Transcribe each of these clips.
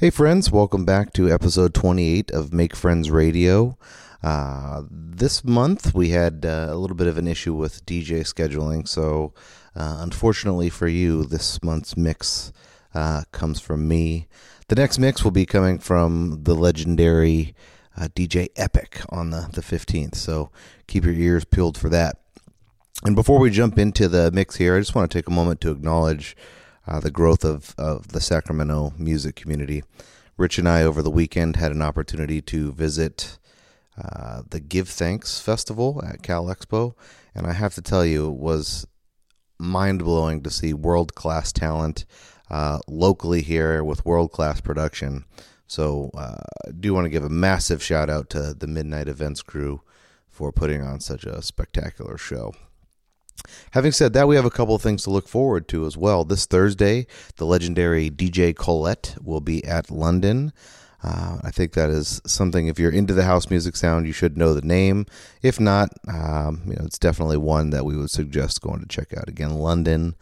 Hey friends, welcome back to episode 28 of Make Friends Radio. This month we had a little bit of an issue with DJ scheduling, so unfortunately for you, this month's mix comes from me. The next mix will be coming from the legendary DJ Epic on the 15th, so keep your ears peeled for that. And before we jump into the mix here, I just want to take a moment to acknowledge the growth of the Sacramento music community. Rich and I over the weekend had an opportunity to visit the Give Thanks Festival at Cal Expo, and I have to tell you, it was mind-blowing to see world-class talent locally here with world-class production. So I do want to give a massive shout-out to the Midnight Events crew for putting on such a spectacular show. Having said that, we have a couple of things to look forward to as well. This Thursday, the legendary DJ Colette will be at London. I think that is something, if you're into the house music sound, you should know the name. If not, it's definitely one that we would suggest going to check out. Again, London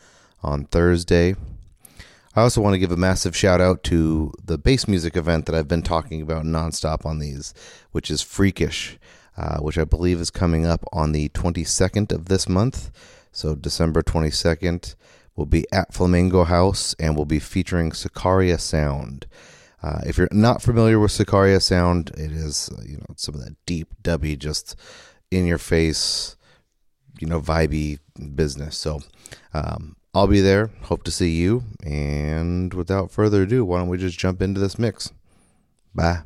on Thursday. I also want to give a massive shout out to the bass music event that I've been talking about nonstop on these, which is Freakish. Which I believe is coming up on the 22nd of this month. So December 22nd will be at Flamingo House and will be featuring Sicaria Sound. If you're not familiar with Sicaria Sound, it is some of that deep dubby, just in your face, vibey business. So I'll be there. Hope to see you. And without further ado, why don't we just jump into this mix? Bye.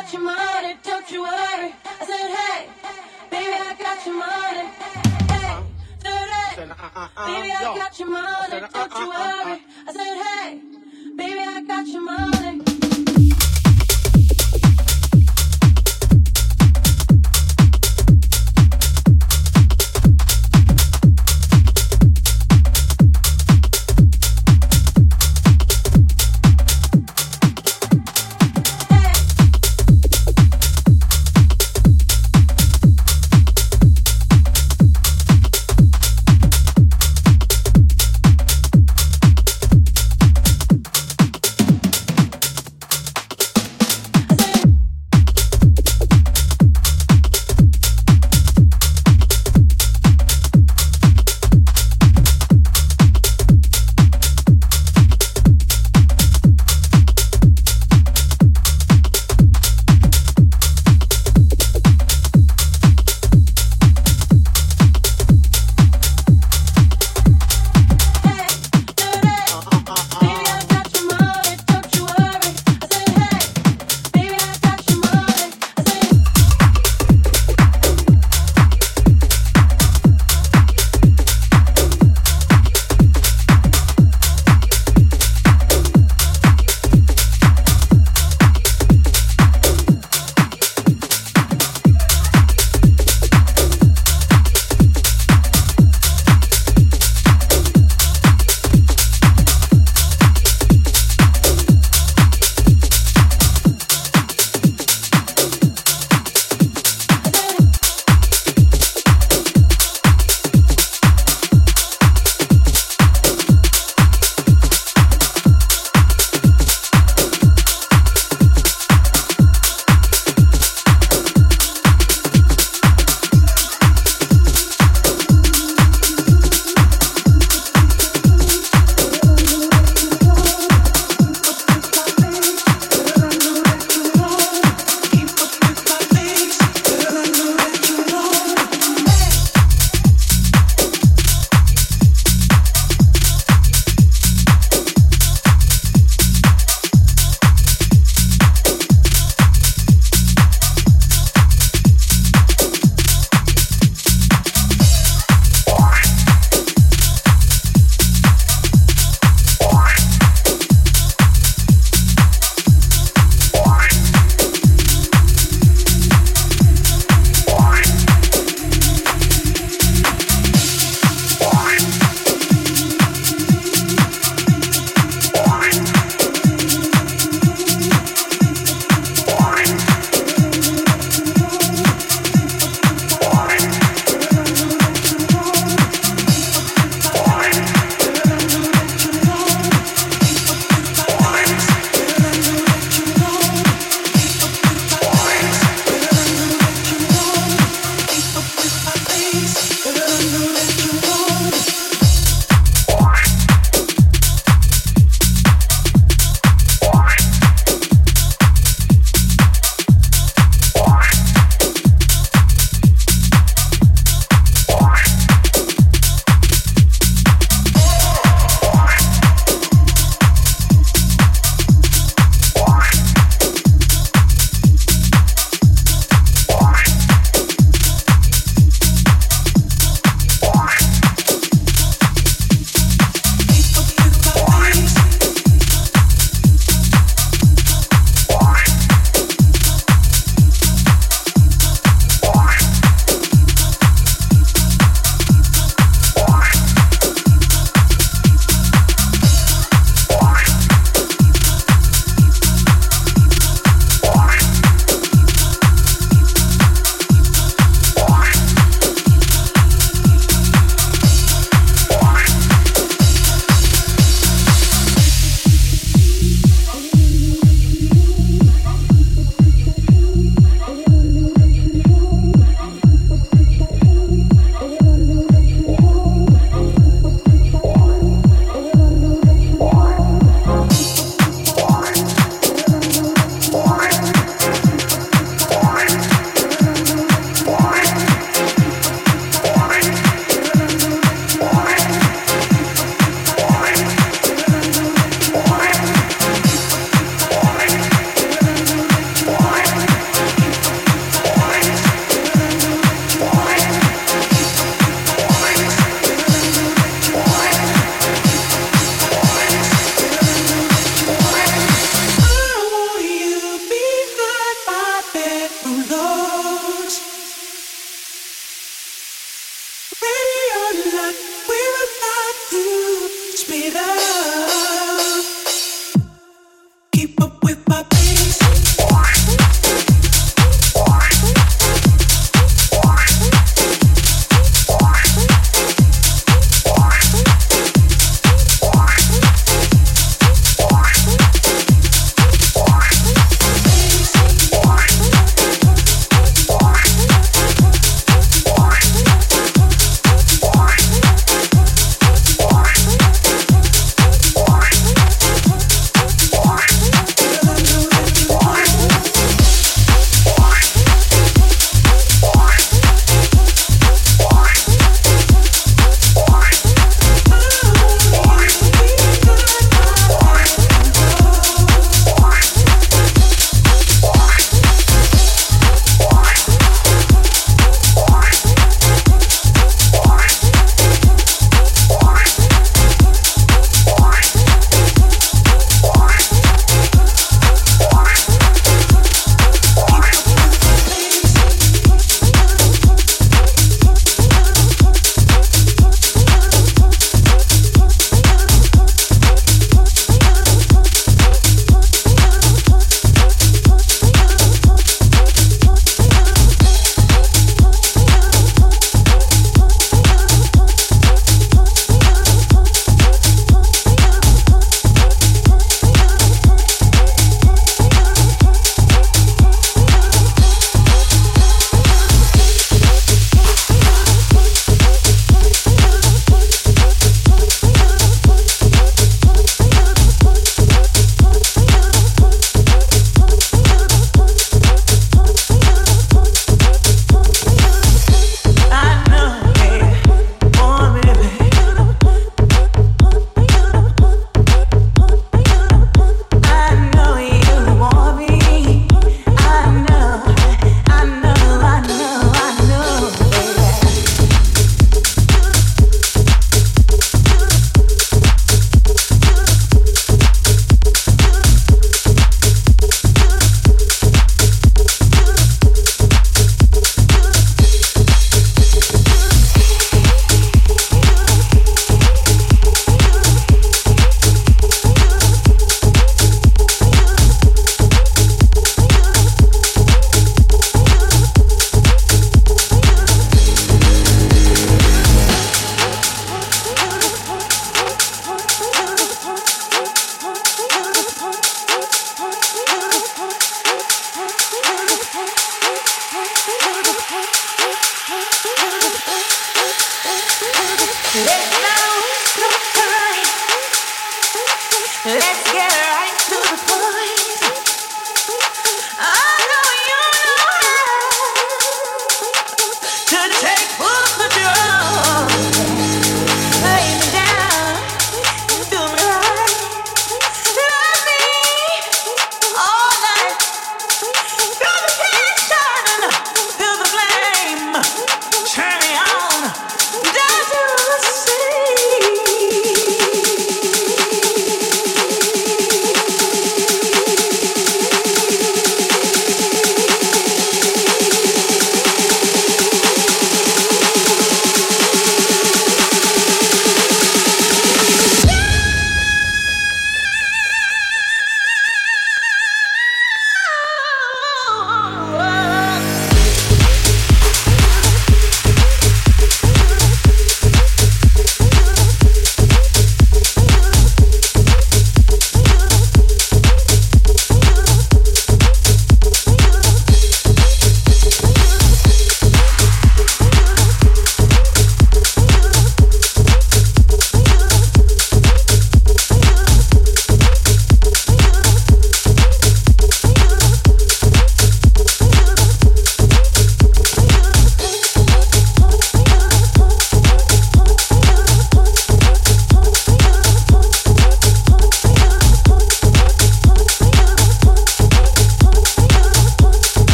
got your money, don't you worry. I said, hey, baby, I got your money. Hey, said, baby, I got your money, said, don't you worry. I said, hey, baby, I got your money.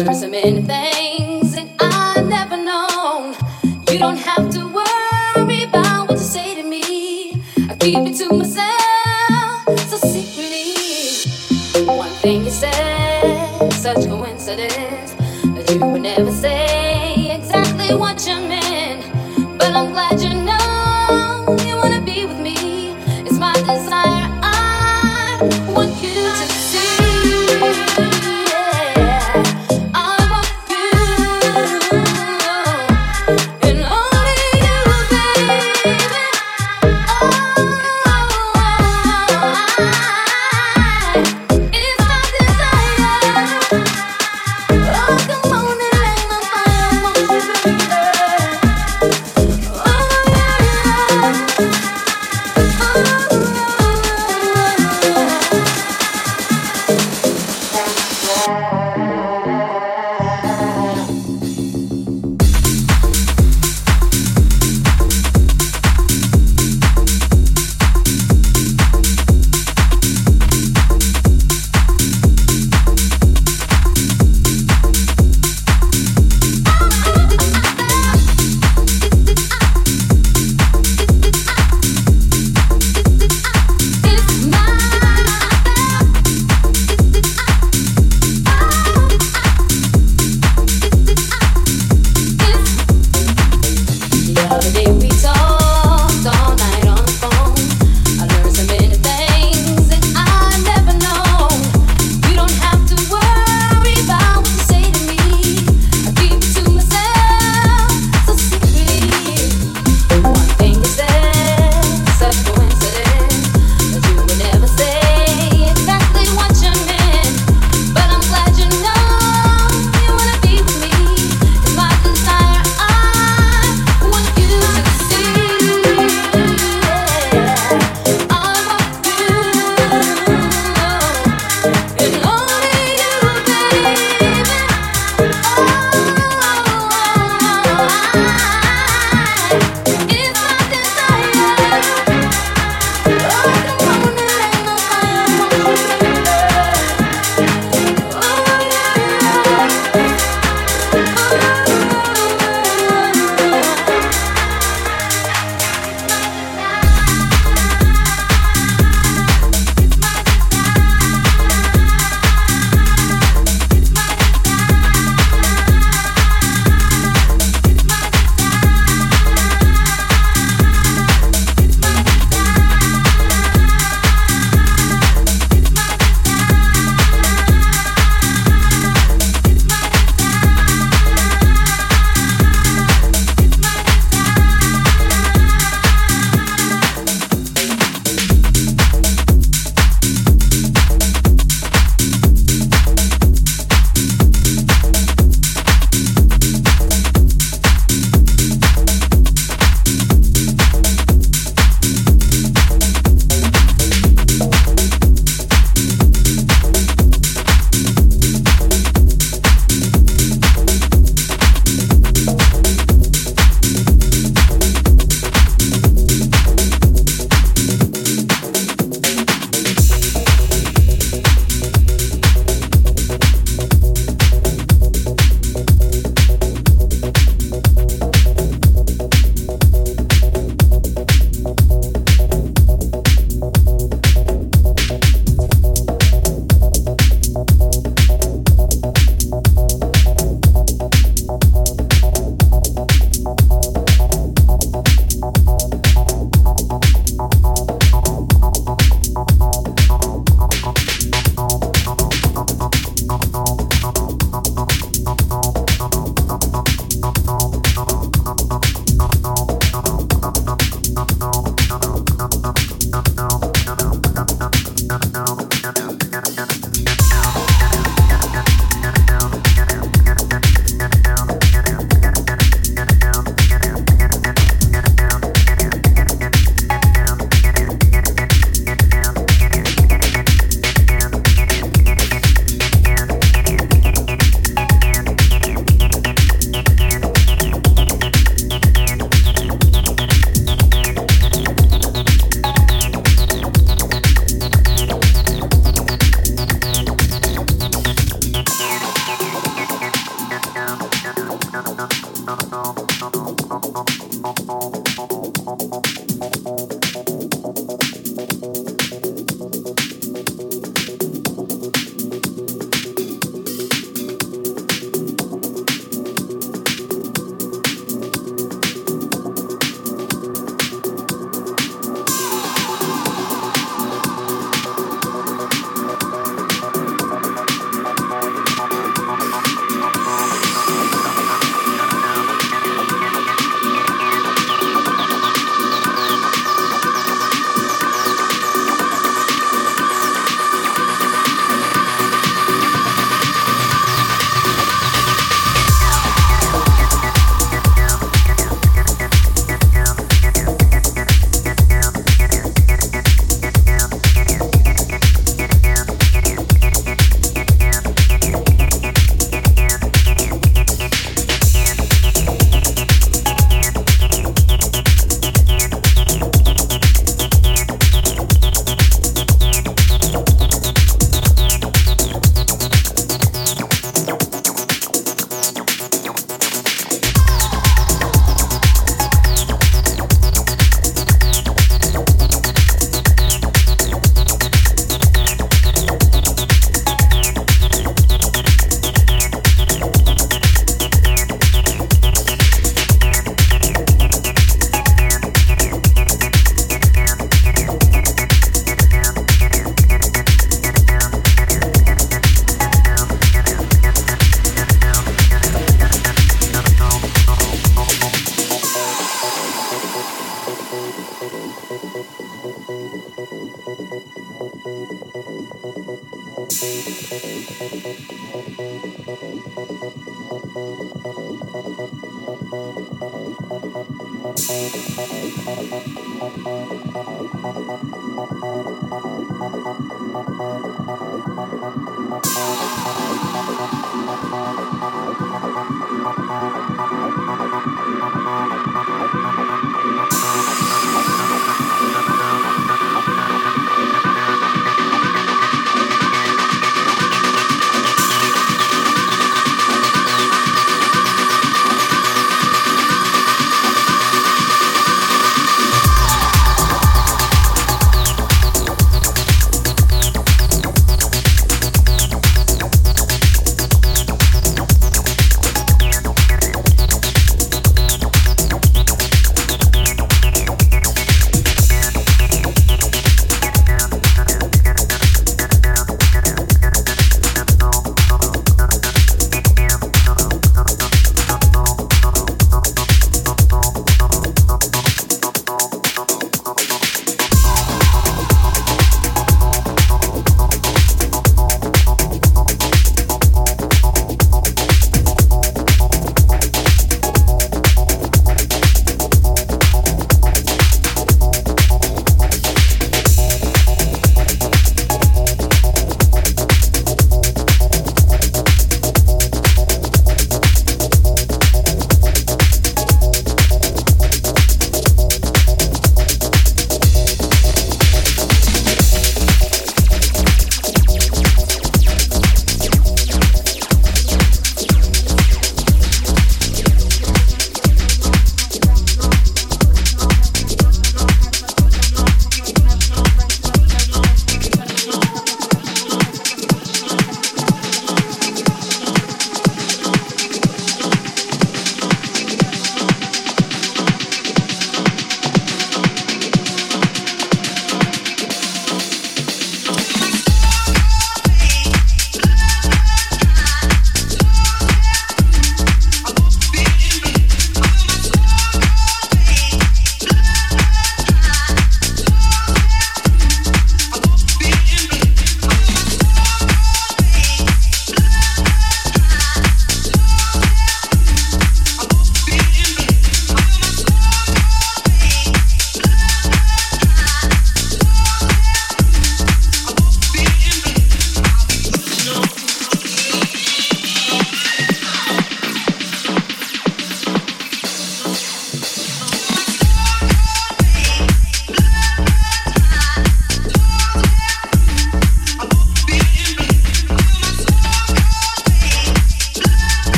There's so many things that I've never known. You don't have to worry about what you say to me. I keep it to myself, so secretly. One thing you said, such a coincidence, that you would never say exactly what you meant. But I'm glad you know you want to be with me. It's my desire, I want you to see.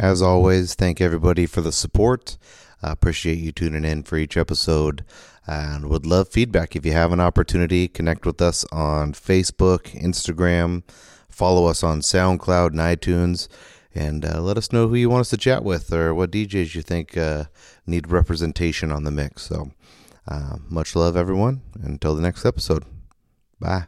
As always, thank everybody for the support. I appreciate you tuning in for each episode and would love feedback. If you have an opportunity, connect with us on Facebook, Instagram, follow us on SoundCloud and iTunes, and let us know who you want us to chat with or what DJs you think need representation on the mix. So much love, everyone. Until the next episode. Bye.